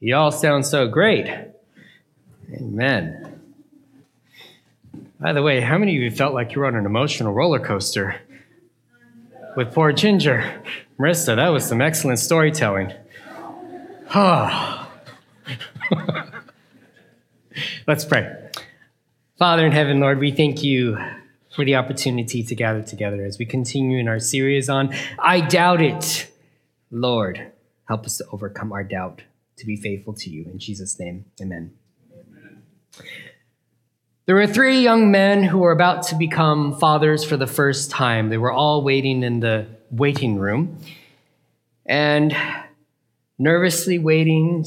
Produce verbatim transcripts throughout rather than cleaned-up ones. Y'all sound so great. Amen. By the way, how many of you felt like you were on an emotional roller coaster with poor Ginger? Marissa, that was some excellent storytelling. Oh. Let's pray. Father in heaven, Lord, we thank you for the opportunity to gather together as we continue in our series on I Doubt It. Lord, help us to overcome our doubt, to be faithful to you. In Jesus' name, amen. Amen. There were three young men who were about to become fathers for the first time. They were all waiting in the waiting room and nervously waiting,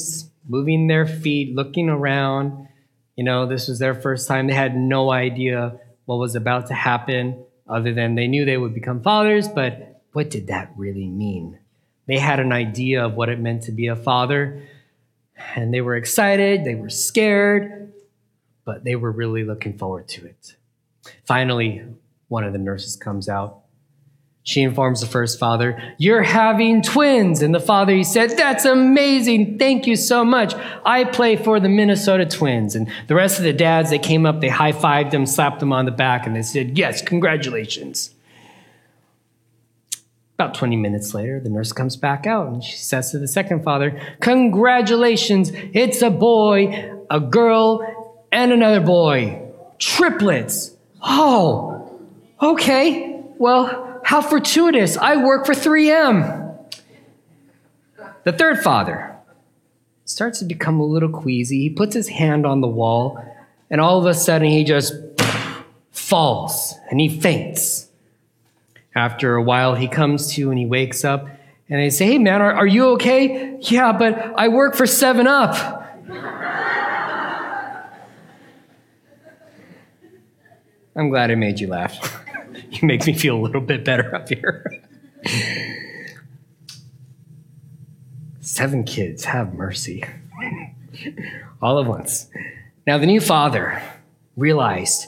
moving their feet, looking around. You know, this was their first time. They had no idea what was about to happen other than they knew they would become fathers, but what did that really mean? They had an idea of what it meant to be a father. And they were excited, they were scared, but they were really looking forward to it. Finally, one of the nurses comes out. She informs the first father, "You're having twins." And the father, he said, "That's amazing. Thank you so much. I play for the Minnesota Twins." And the rest of the dads, they came up, they high-fived them, slapped them on the back, and they said, "Yes, congratulations." About twenty minutes later, the nurse comes back out and she says to the second father, "Congratulations, it's a boy, a girl, and another boy. Triplets." "Oh, okay. Well, how fortuitous. I work for three M. The third father starts to become a little queasy. He puts his hand on the wall, and all of a sudden he just falls and he faints. After a while, he comes to and he wakes up and they say, "Hey man, are, are you okay?" "Yeah, but I work for seven up. I'm glad I made you laugh. You make me feel a little bit better up here. Seven kids, have mercy. All at once. Now the new father realized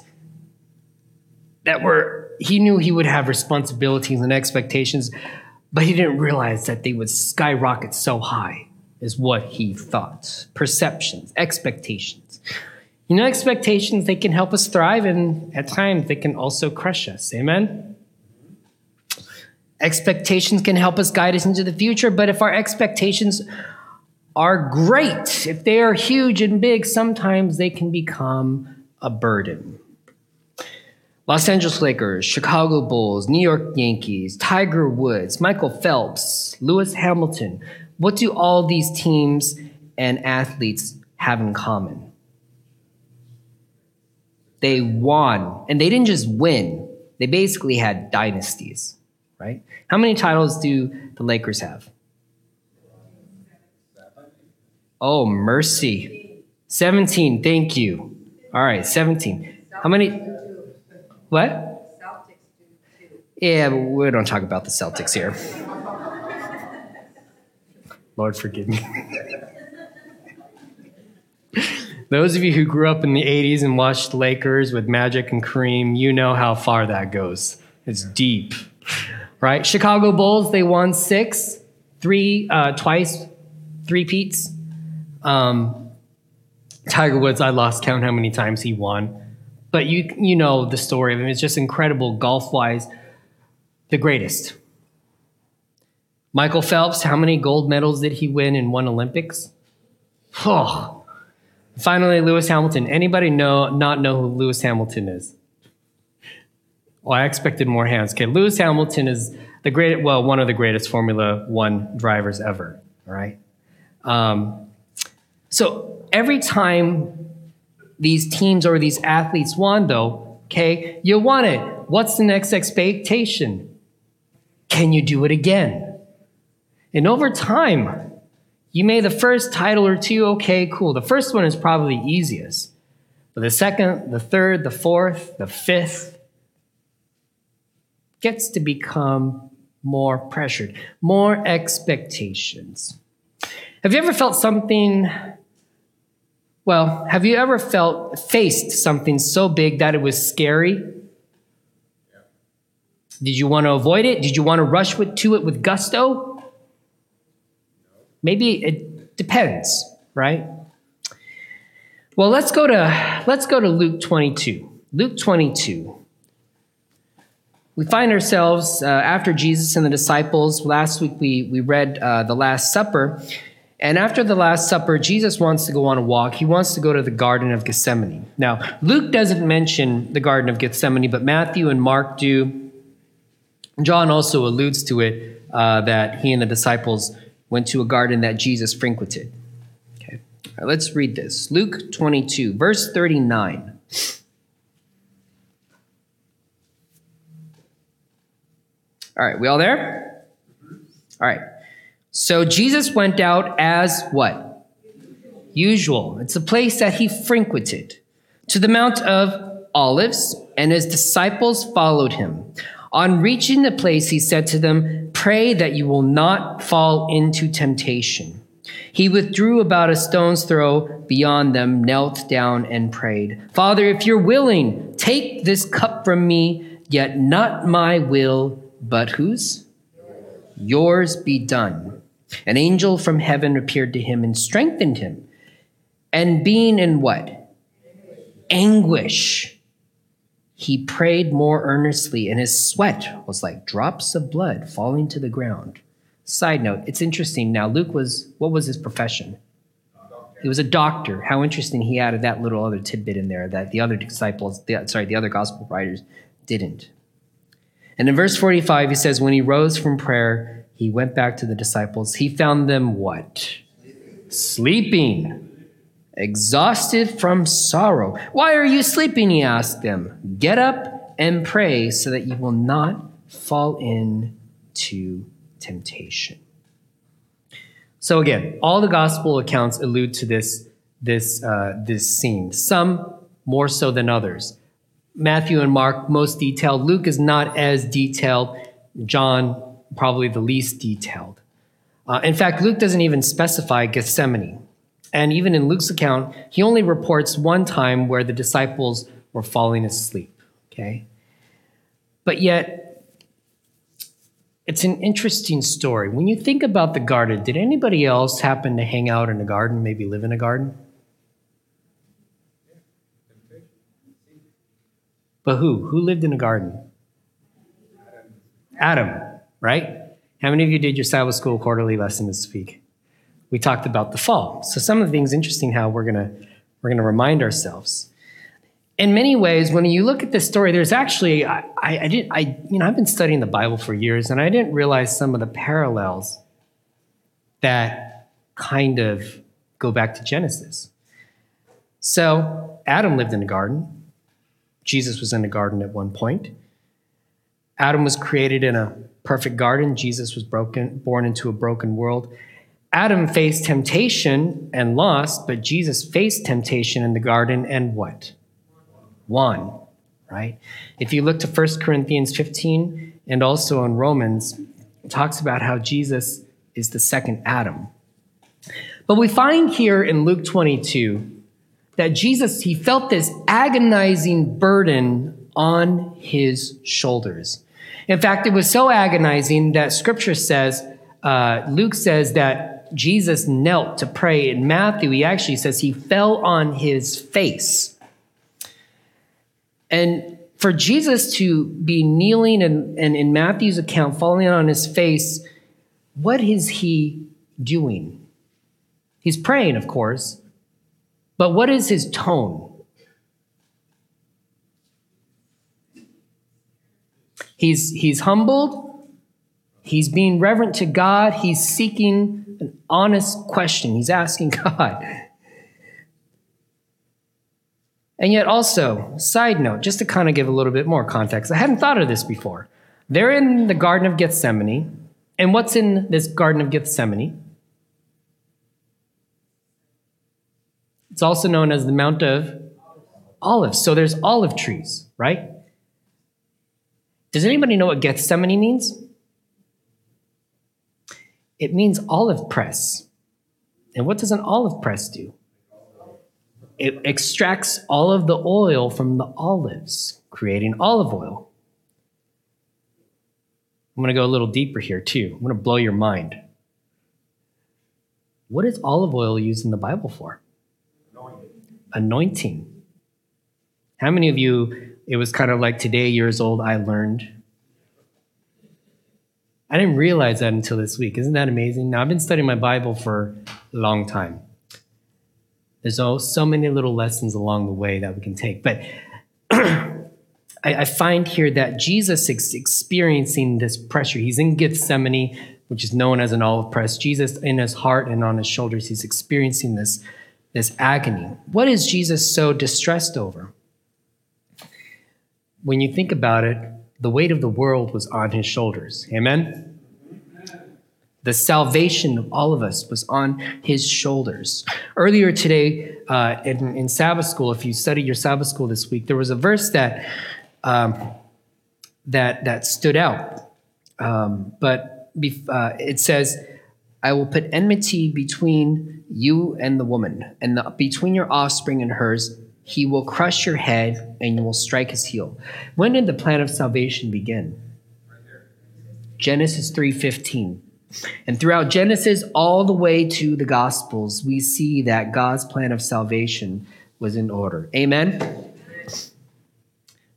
that we're He knew he would have responsibilities and expectations, but he didn't realize that they would skyrocket so high, is what he thought. Perceptions, expectations. You know, expectations, they can help us thrive, and at times they can also crush us. Amen? Expectations can help us guide us into the future, but if our expectations are great, if they are huge and big, sometimes they can become a burden. Los Angeles Lakers, Chicago Bulls, New York Yankees, Tiger Woods, Michael Phelps, Lewis Hamilton. What do all these teams and athletes have in common? They won, and they didn't just win. They basically had dynasties, right? How many titles do the Lakers have? Oh, mercy. seventeen, thank you. All right, seventeen. How many... What? Celtics do too. Yeah, but we don't talk about the Celtics here. Lord, forgive me. Those of you who grew up in the eighties and watched the Lakers with Magic and Kareem, you know how far that goes. It's deep, right? Chicago Bulls, they won six, three, uh, twice, three-peats. Um, Tiger Woods, I lost count how many times he won. But you you know the story of him. It's just incredible, golf-wise, the greatest. Michael Phelps, how many gold medals did he win in one Olympics? Oh. Finally, Lewis Hamilton. Anybody know not know who Lewis Hamilton is? Well, I expected more hands. Okay, Lewis Hamilton is the great, well, one of the greatest Formula One drivers ever. All right. Um, so every time these teams or these athletes won, though, okay, you won it. What's the next expectation? Can you do it again? And over time, You made the first title or two, okay, cool. The first one is probably easiest. But the second, the third, the fourth, the fifth gets to become more pressured, more expectations. Have you ever felt something, well, have you ever felt, faced something so big that it was scary? Yeah. Did you want to avoid it? Did you want to rush with, to it with gusto? No. Maybe it depends, right? Well, let's go to, let's go to Luke twenty-two. Luke twenty-two. We find ourselves uh, after Jesus and the disciples. Last week we, we read uh, the Last Supper. And after the Last Supper, Jesus wants to go on a walk. He wants to go to the Garden of Gethsemane. Now, Luke doesn't mention the Garden of Gethsemane, but Matthew and Mark do. John also alludes to it, uh, that he and the disciples went to a garden that Jesus frequented. Okay, all right, let's read this. Luke twenty-two, verse thirty-nine. All right, we all there? All right. So Jesus went out as what? Usual. It's a place that he frequented, to the Mount of Olives, and his disciples followed him. On reaching the place, he said to them, "Pray that you will not fall into temptation." He withdrew about a stone's throw beyond them, knelt down, and prayed, "Father, if you're willing, take this cup from me, yet not my will, but whose? Yours be done." An angel from heaven appeared to him and strengthened him. And being in what? Anguish. He prayed more earnestly, and his sweat was like drops of blood falling to the ground. Side note, it's interesting. Now, Luke was, what was his profession? He was a doctor. How interesting he added that little other tidbit in there that the other disciples, the, sorry, the other gospel writers didn't. And in verse forty-five, he says, when he rose from prayer, he went back to the disciples. He found them what? Sleeping, exhausted from sorrow. "Why are you sleeping?" he asked them. "Get up and pray so that you will not fall into temptation." So again, all the gospel accounts allude to this, this, uh, this scene, some more so than others. Matthew and Mark, most detailed. Luke is not as detailed. John, probably the least detailed. Uh, in fact, Luke doesn't even specify Gethsemane. And even in Luke's account, he only reports one time where the disciples were falling asleep. Okay, but yet, it's an interesting story. When you think about the garden, did anybody else happen to hang out in a garden, maybe live in a garden? But who? Who lived in a garden? Adam. Adam. Right? How many of you did your Sabbath school quarterly lesson this week? We talked about the fall. So some of the things interesting how we're gonna we're gonna remind ourselves. In many ways, when you look at this story, there's actually I, I, I didn't I you know I've been studying the Bible for years, and I didn't realize some of the parallels that kind of go back to Genesis. So Adam lived in a garden. Jesus was in a garden at one point. Adam was created in a perfect garden. Jesus was broken, born into a broken world. Adam faced temptation and lost, but Jesus faced temptation in the garden and what? Won, right? If you look to First Corinthians fifteen and also in Romans, it talks about how Jesus is the second Adam. But we find here in Luke twenty-two that Jesus, he felt this agonizing burden on his shoulders. In fact, it was so agonizing that Scripture says, uh, Luke says that Jesus knelt to pray. In Matthew, he actually says he fell on his face. And for Jesus to be kneeling and, and in Matthew's account, falling on his face, what is he doing? He's praying, of course, but what is his tone? He's he's humbled, he's being reverent to God, he's seeking an honest question, he's asking God. And yet also, side note, just to kind of give a little bit more context, I hadn't thought of this before. They're in the Garden of Gethsemane, and what's in this Garden of Gethsemane? It's also known as the Mount of Olives. So there's olive trees, right? Does anybody know what Gethsemane means? It means olive press. And what does an olive press do? It extracts all of the oil from the olives, creating olive oil. I'm going to go a little deeper here, too. I'm going to blow your mind. What is olive oil used in the Bible for? Anointing. Anointing. How many of you, it was kind of like today, years old, I learned? I didn't realize that until this week. Isn't that amazing? Now, I've been studying my Bible for a long time. There's oh, so many little lessons along the way that we can take. But I, I find here that Jesus is experiencing this pressure. He's in Gethsemane, which is known as an olive press. Jesus, in his heart and on his shoulders, he's experiencing this, this agony. What is Jesus so distressed over? When you think about it, the weight of the world was on his shoulders. Amen? The salvation of all of us was on his shoulders. Earlier today uh, in, in Sabbath school, if you studied your Sabbath school this week, there was a verse that um, that that stood out. Um, but bef- uh, it says, "I will put enmity between you and the woman, and the, between your offspring and hers. He will crush your head and you will strike his heel." When did the plan of salvation begin? Genesis three fifteen. And throughout Genesis all the way to the Gospels, we see that God's plan of salvation was in order. Amen?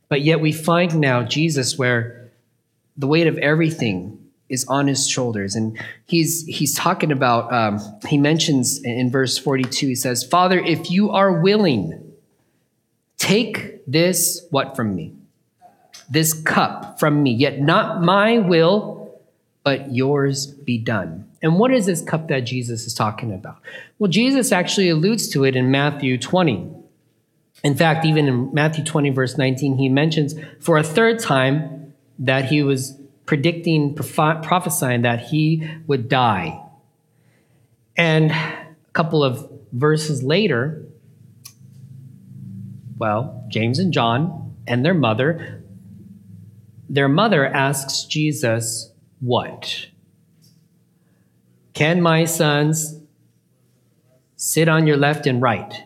But yet we find now Jesus where the weight of everything is on his shoulders. And he's he's talking about, um, he mentions in verse forty-two, he says, "Father, if you are willing, take this, what from me? This cup from me, yet not my will, but yours be done." And what is this cup that Jesus is talking about? Well, Jesus actually alludes to it in Matthew twenty. In fact, even in Matthew twenty, verse nineteen, he mentions for a third time that he was predicting, prophesying that he would die. And a couple of verses later, well, James and John and their mother, their mother asks Jesus, what? "Can my sons sit on your left and right?"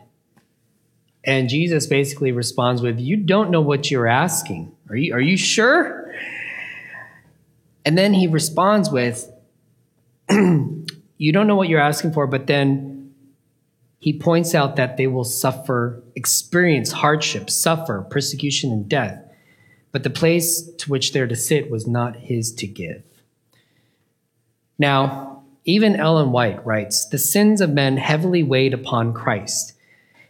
And Jesus basically responds with, "You don't know what you're asking. Are you, are you sure?" And then he responds with, "You don't know what you're asking for," but then he points out that they will suffer, experience hardship, suffer, persecution, and death. But the place to which they're to sit was not his to give. Now, even Ellen White writes, "The sins of men heavily weighed upon Christ,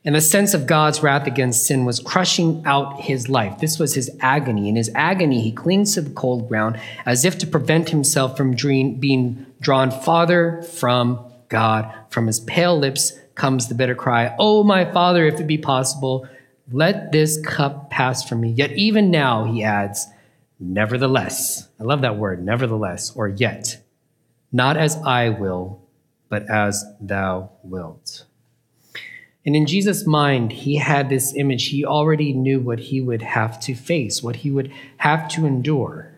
and the sense of God's wrath against sin was crushing out his life." This was his agony. In his agony, he clings to the cold ground as if to prevent himself from dream, being drawn farther from God. From his pale lips comes the bitter cry, "Oh, my Father, if it be possible, let this cup pass from me." Yet even now, he adds, "Nevertheless," I love that word, nevertheless, or yet, "not as I will, but as thou wilt." And in Jesus' mind, he had this image. He already knew what he would have to face, what he would have to endure.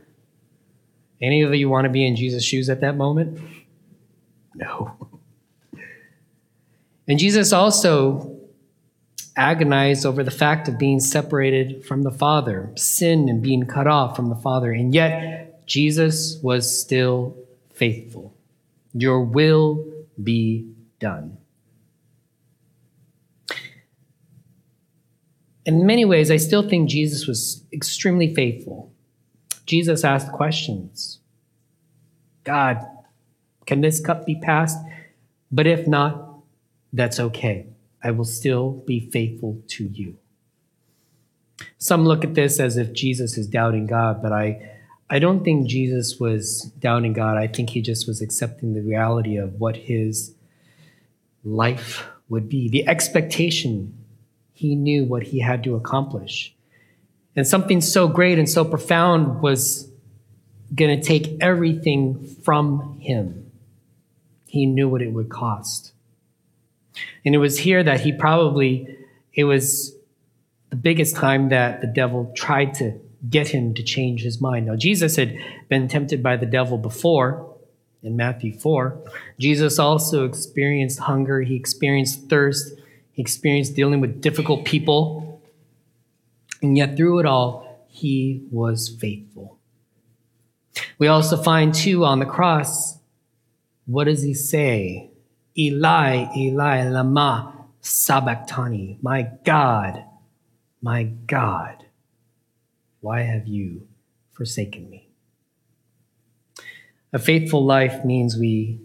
Any of you want to be in Jesus' shoes at that moment? No. And Jesus also agonized over the fact of being separated from the Father, sin and being cut off from the Father. And yet, Jesus was still faithful. "Your will be done." In many ways, I still think Jesus was extremely faithful. Jesus asked questions. "God, can this cup be passed? But if not, that's okay. I will still be faithful to you." Some look at this as if Jesus is doubting God, but I, I don't think Jesus was doubting God. I think he just was accepting the reality of what his life would be, the expectation. He knew what he had to accomplish. And something so great and so profound was going to take everything from him. He knew what it would cost. And it was here that he probably, it was the biggest time that the devil tried to get him to change his mind. Now, Jesus had been tempted by the devil before in Matthew four. Jesus also experienced hunger. He experienced thirst. He experienced dealing with difficult people. And yet through it all, he was faithful. We also find, too, on the cross, what does he say? Eli, Eli, lama Sabakhtani. My God, my God, why have you forsaken me? A faithful life means we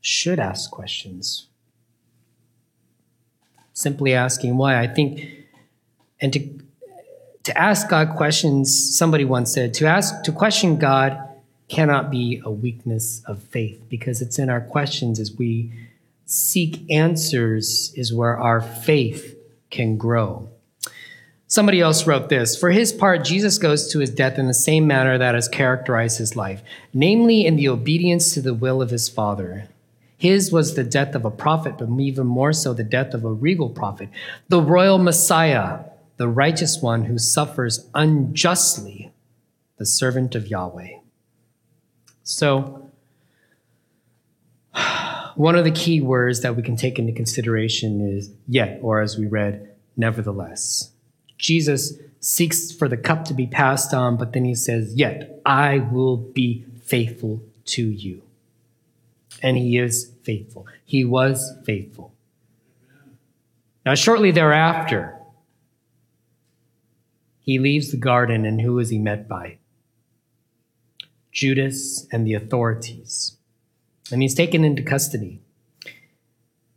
should ask questions. Simply asking why. I think, and to to ask God questions, somebody once said, to ask, to question God cannot be a weakness of faith, because it's in our questions as we seek answers is where our faith can grow. Somebody else wrote this. For his part, Jesus goes to his death in the same manner that has characterized his life, namely in the obedience to the will of his Father. His was the death of a prophet, but even more so the death of a regal prophet, the royal Messiah, the righteous one who suffers unjustly, the servant of Yahweh. So, one of the key words that we can take into consideration is yet, or as we read, nevertheless. Jesus seeks for the cup to be passed on, but then he says, yet I will be faithful to you. And he is faithful. He was faithful. Now, shortly thereafter, he leaves the garden, and who is he met by? Judas and the authorities. And he's taken into custody.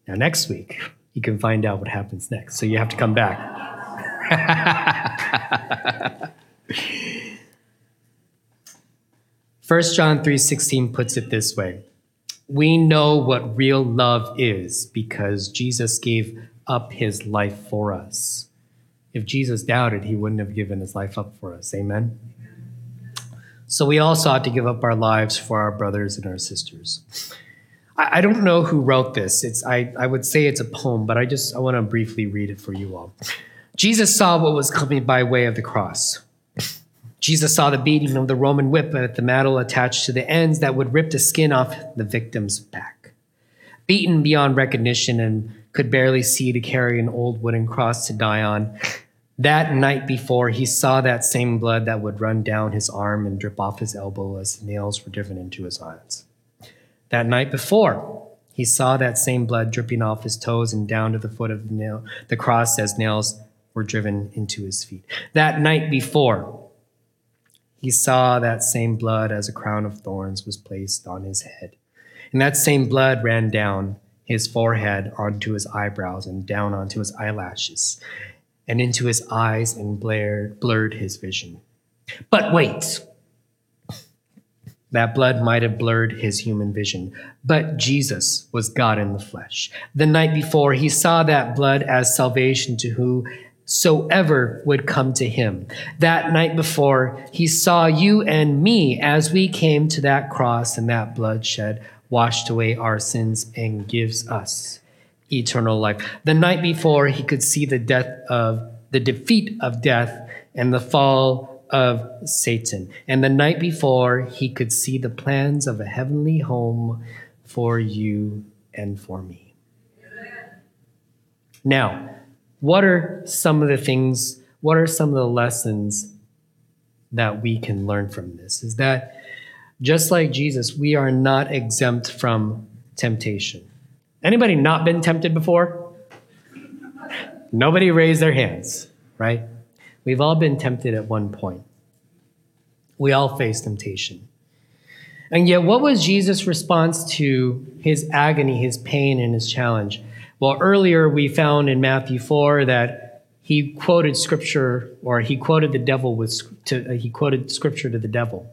Now, next week, you can find out what happens next. So you have to come back. First John three sixteen puts it this way. We know what real love is because Jesus gave up his life for us. If Jesus doubted, he wouldn't have given his life up for us. Amen? So we also ought to give up our lives for our brothers and our sisters. I, I don't know who wrote this. It's I, I would say it's a poem, but I just I want to briefly read it for you all. Jesus saw what was coming by way of the cross. Jesus saw the beating of the Roman whip at the metal attached to the ends that would rip the skin off the victim's back. Beaten beyond recognition and could barely see to carry an old wooden cross to die on, that night before he saw that same blood that would run down his arm and drip off his elbow as the nails were driven into his hands. That night before, he saw that same blood dripping off his toes and down to the foot of the, nail, the cross as nails were driven into his feet. That night before, he saw that same blood as a crown of thorns was placed on his head. And that same blood ran down his forehead onto his eyebrows and down onto his eyelashes and into his eyes and blared, blurred his vision. But wait, that blood might have blurred his human vision, but Jesus was God in the flesh. The night before, he saw that blood as salvation to who soever would come to him. That night before, he saw you and me as we came to that cross, and that bloodshed washed away our sins and gives us eternal life. The night before, he could see the death of the defeat of death and the fall of Satan. And the night before, he could see the plans of a heavenly home for you and for me. Now, what are some of the things, what are some of the lessons that we can learn from this? Is that just like Jesus, we are not exempt from temptation. Anybody not been tempted before? Nobody raised their hands, right? We've all been tempted at one point. We all face temptation. And yet, what was Jesus' response to his agony, his pain, and his challenge? Well, earlier we found in Matthew four that he quoted scripture, or he quoted the devil with to, uh, he quoted scripture to the devil.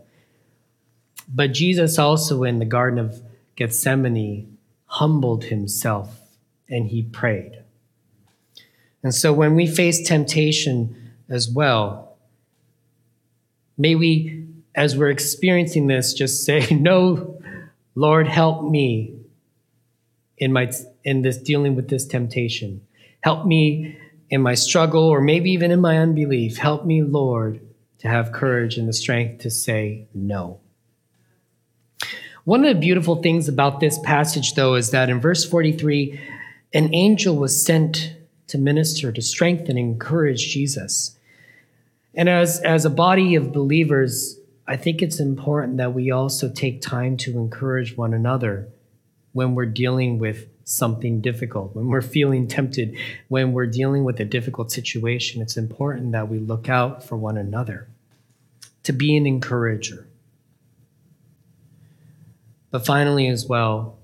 But Jesus also in the Garden of Gethsemane humbled himself and he prayed. And so when we face temptation as well, may we, as we're experiencing this, just say, no, Lord, help me. in my in this dealing with this temptation. Help me in my struggle, or maybe even in my unbelief. Help me, Lord, to have courage and the strength to say no. One of the beautiful things about this passage, though, is that in verse forty-three, an angel was sent to minister, to strengthen and encourage Jesus. And as, as a body of believers, I think it's important that we also take time to encourage one another when we're dealing with something difficult, when we're feeling tempted, when we're dealing with a difficult situation. It's important that we look out for one another, to be an encourager. But finally, as well,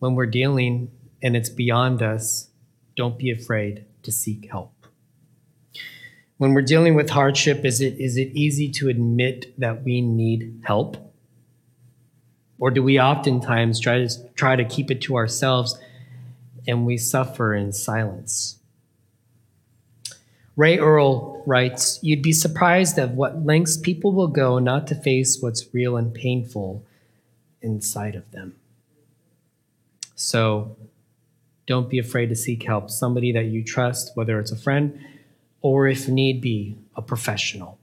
when we're dealing and it's beyond us, don't be afraid to seek help. When we're dealing with hardship, is it is it easy to admit that we need help? Or do we oftentimes try to try to keep it to ourselves and we suffer in silence? Ray Earle writes, "You'd be surprised at what lengths people will go not to face what's real and painful inside of them." So don't be afraid to seek help. Somebody that you trust, whether it's a friend or, if need be, a professional.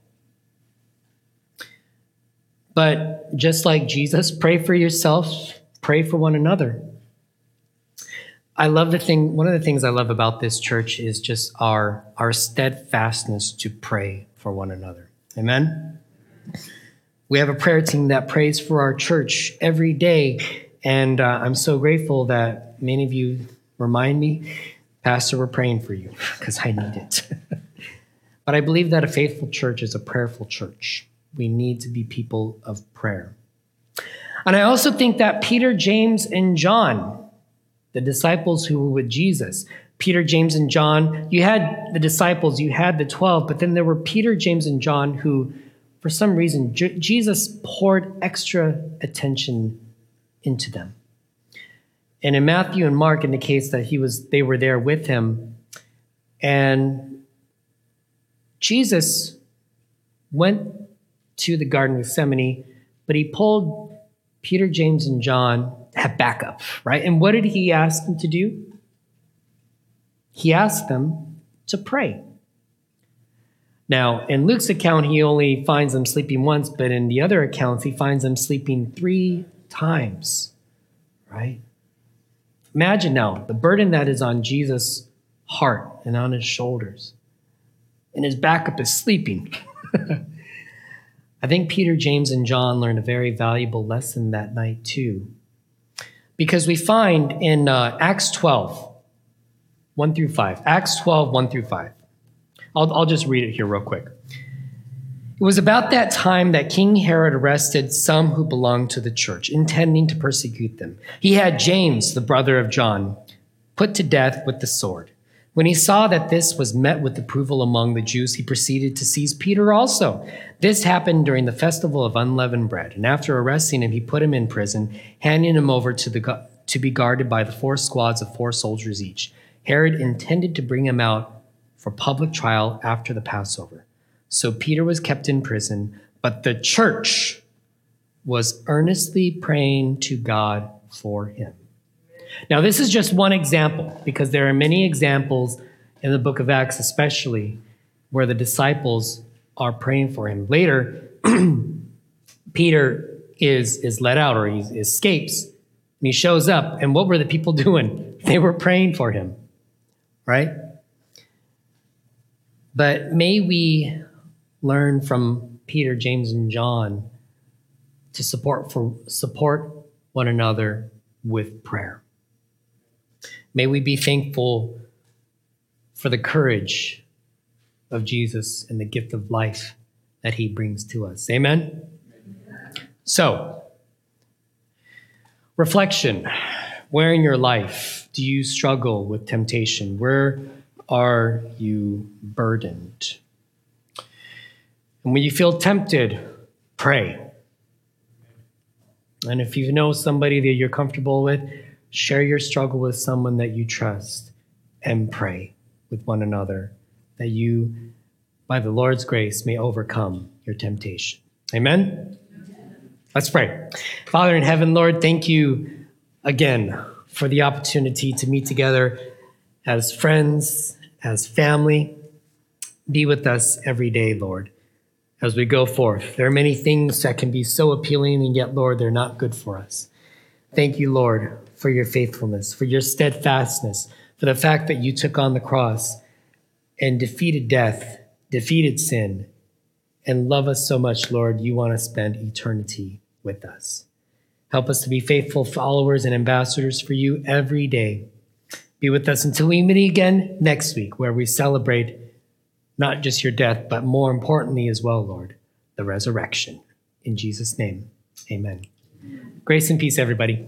But just like Jesus, pray for yourself, pray for one another. I love the thing, one of the things I love about this church is just our, our steadfastness to pray for one another. Amen? We have a prayer team that prays for our church every day. And uh, I'm so grateful that many of you remind me, Pastor, we're praying for you, because I need it. But I believe that a faithful church is a prayerful church. We need to be people of prayer. And I also think that Peter, James, and John, the disciples who were with Jesus, Peter, James, and John, you had the disciples, you had the twelve, but then there were Peter, James, and John who, for some reason, J- Jesus poured extra attention into them. And in Matthew and Mark indicates that he was they were there with him. And Jesus went to the Garden of Gethsemane, but he pulled Peter, James, and John to have backup, right? And what did he ask them to do? He asked them to pray. Now, in Luke's account, he only finds them sleeping once, but in the other accounts, he finds them sleeping three times, right? Imagine now the burden that is on Jesus' heart and on his shoulders, and his backup is sleeping. I think Peter, James, and John learned a very valuable lesson that night too, because we find in uh, Acts twelve, one through five, Acts twelve, one through five. I'll, I'll just read it here real quick. It was about that time that King Herod arrested some who belonged to the church, intending to persecute them. He had James, the brother of John, put to death with the sword. When he saw that this was met with approval among the Jews, he proceeded to seize Peter also. This happened during the festival of unleavened bread, and after arresting him, he put him in prison, handing him over to the to be guarded by the four squads of four soldiers each. Herod intended to bring him out for public trial after the Passover. So Peter was kept in prison, but the church was earnestly praying to God for him. Now, this is just one example, because there are many examples in the book of Acts, especially, where the disciples are praying for him. Later, Peter is, is let out, or he escapes, and he shows up. And what were the people doing? They were praying for him, right? But may we learn from Peter, James, and John to support for support one another with prayer. May we be thankful for the courage of Jesus and the gift of life that he brings to us. Amen? Amen. So, reflection. Where in your life do you struggle with temptation? Where are you burdened? And when you feel tempted, pray. And if you know somebody that you're comfortable with, share your struggle with someone that you trust, and pray with one another that you, by the Lord's grace, may overcome your temptation. Amen? Amen. Let's pray. Father in heaven, Lord, thank you again for the opportunity to meet together as friends, as family. Be with us every day, Lord, as we go forth. There are many things that can be so appealing, and yet, Lord, they're not good for us. Thank you, Lord, for your faithfulness, for your steadfastness, for the fact that you took on the cross and defeated death, defeated sin, and love us so much, Lord, you want to spend eternity with us. Help us to be faithful followers and ambassadors for you every day. Be with us until we meet again next week, where we celebrate not just your death, but more importantly as well, Lord, the resurrection. In Jesus' name, amen. Grace and peace, everybody.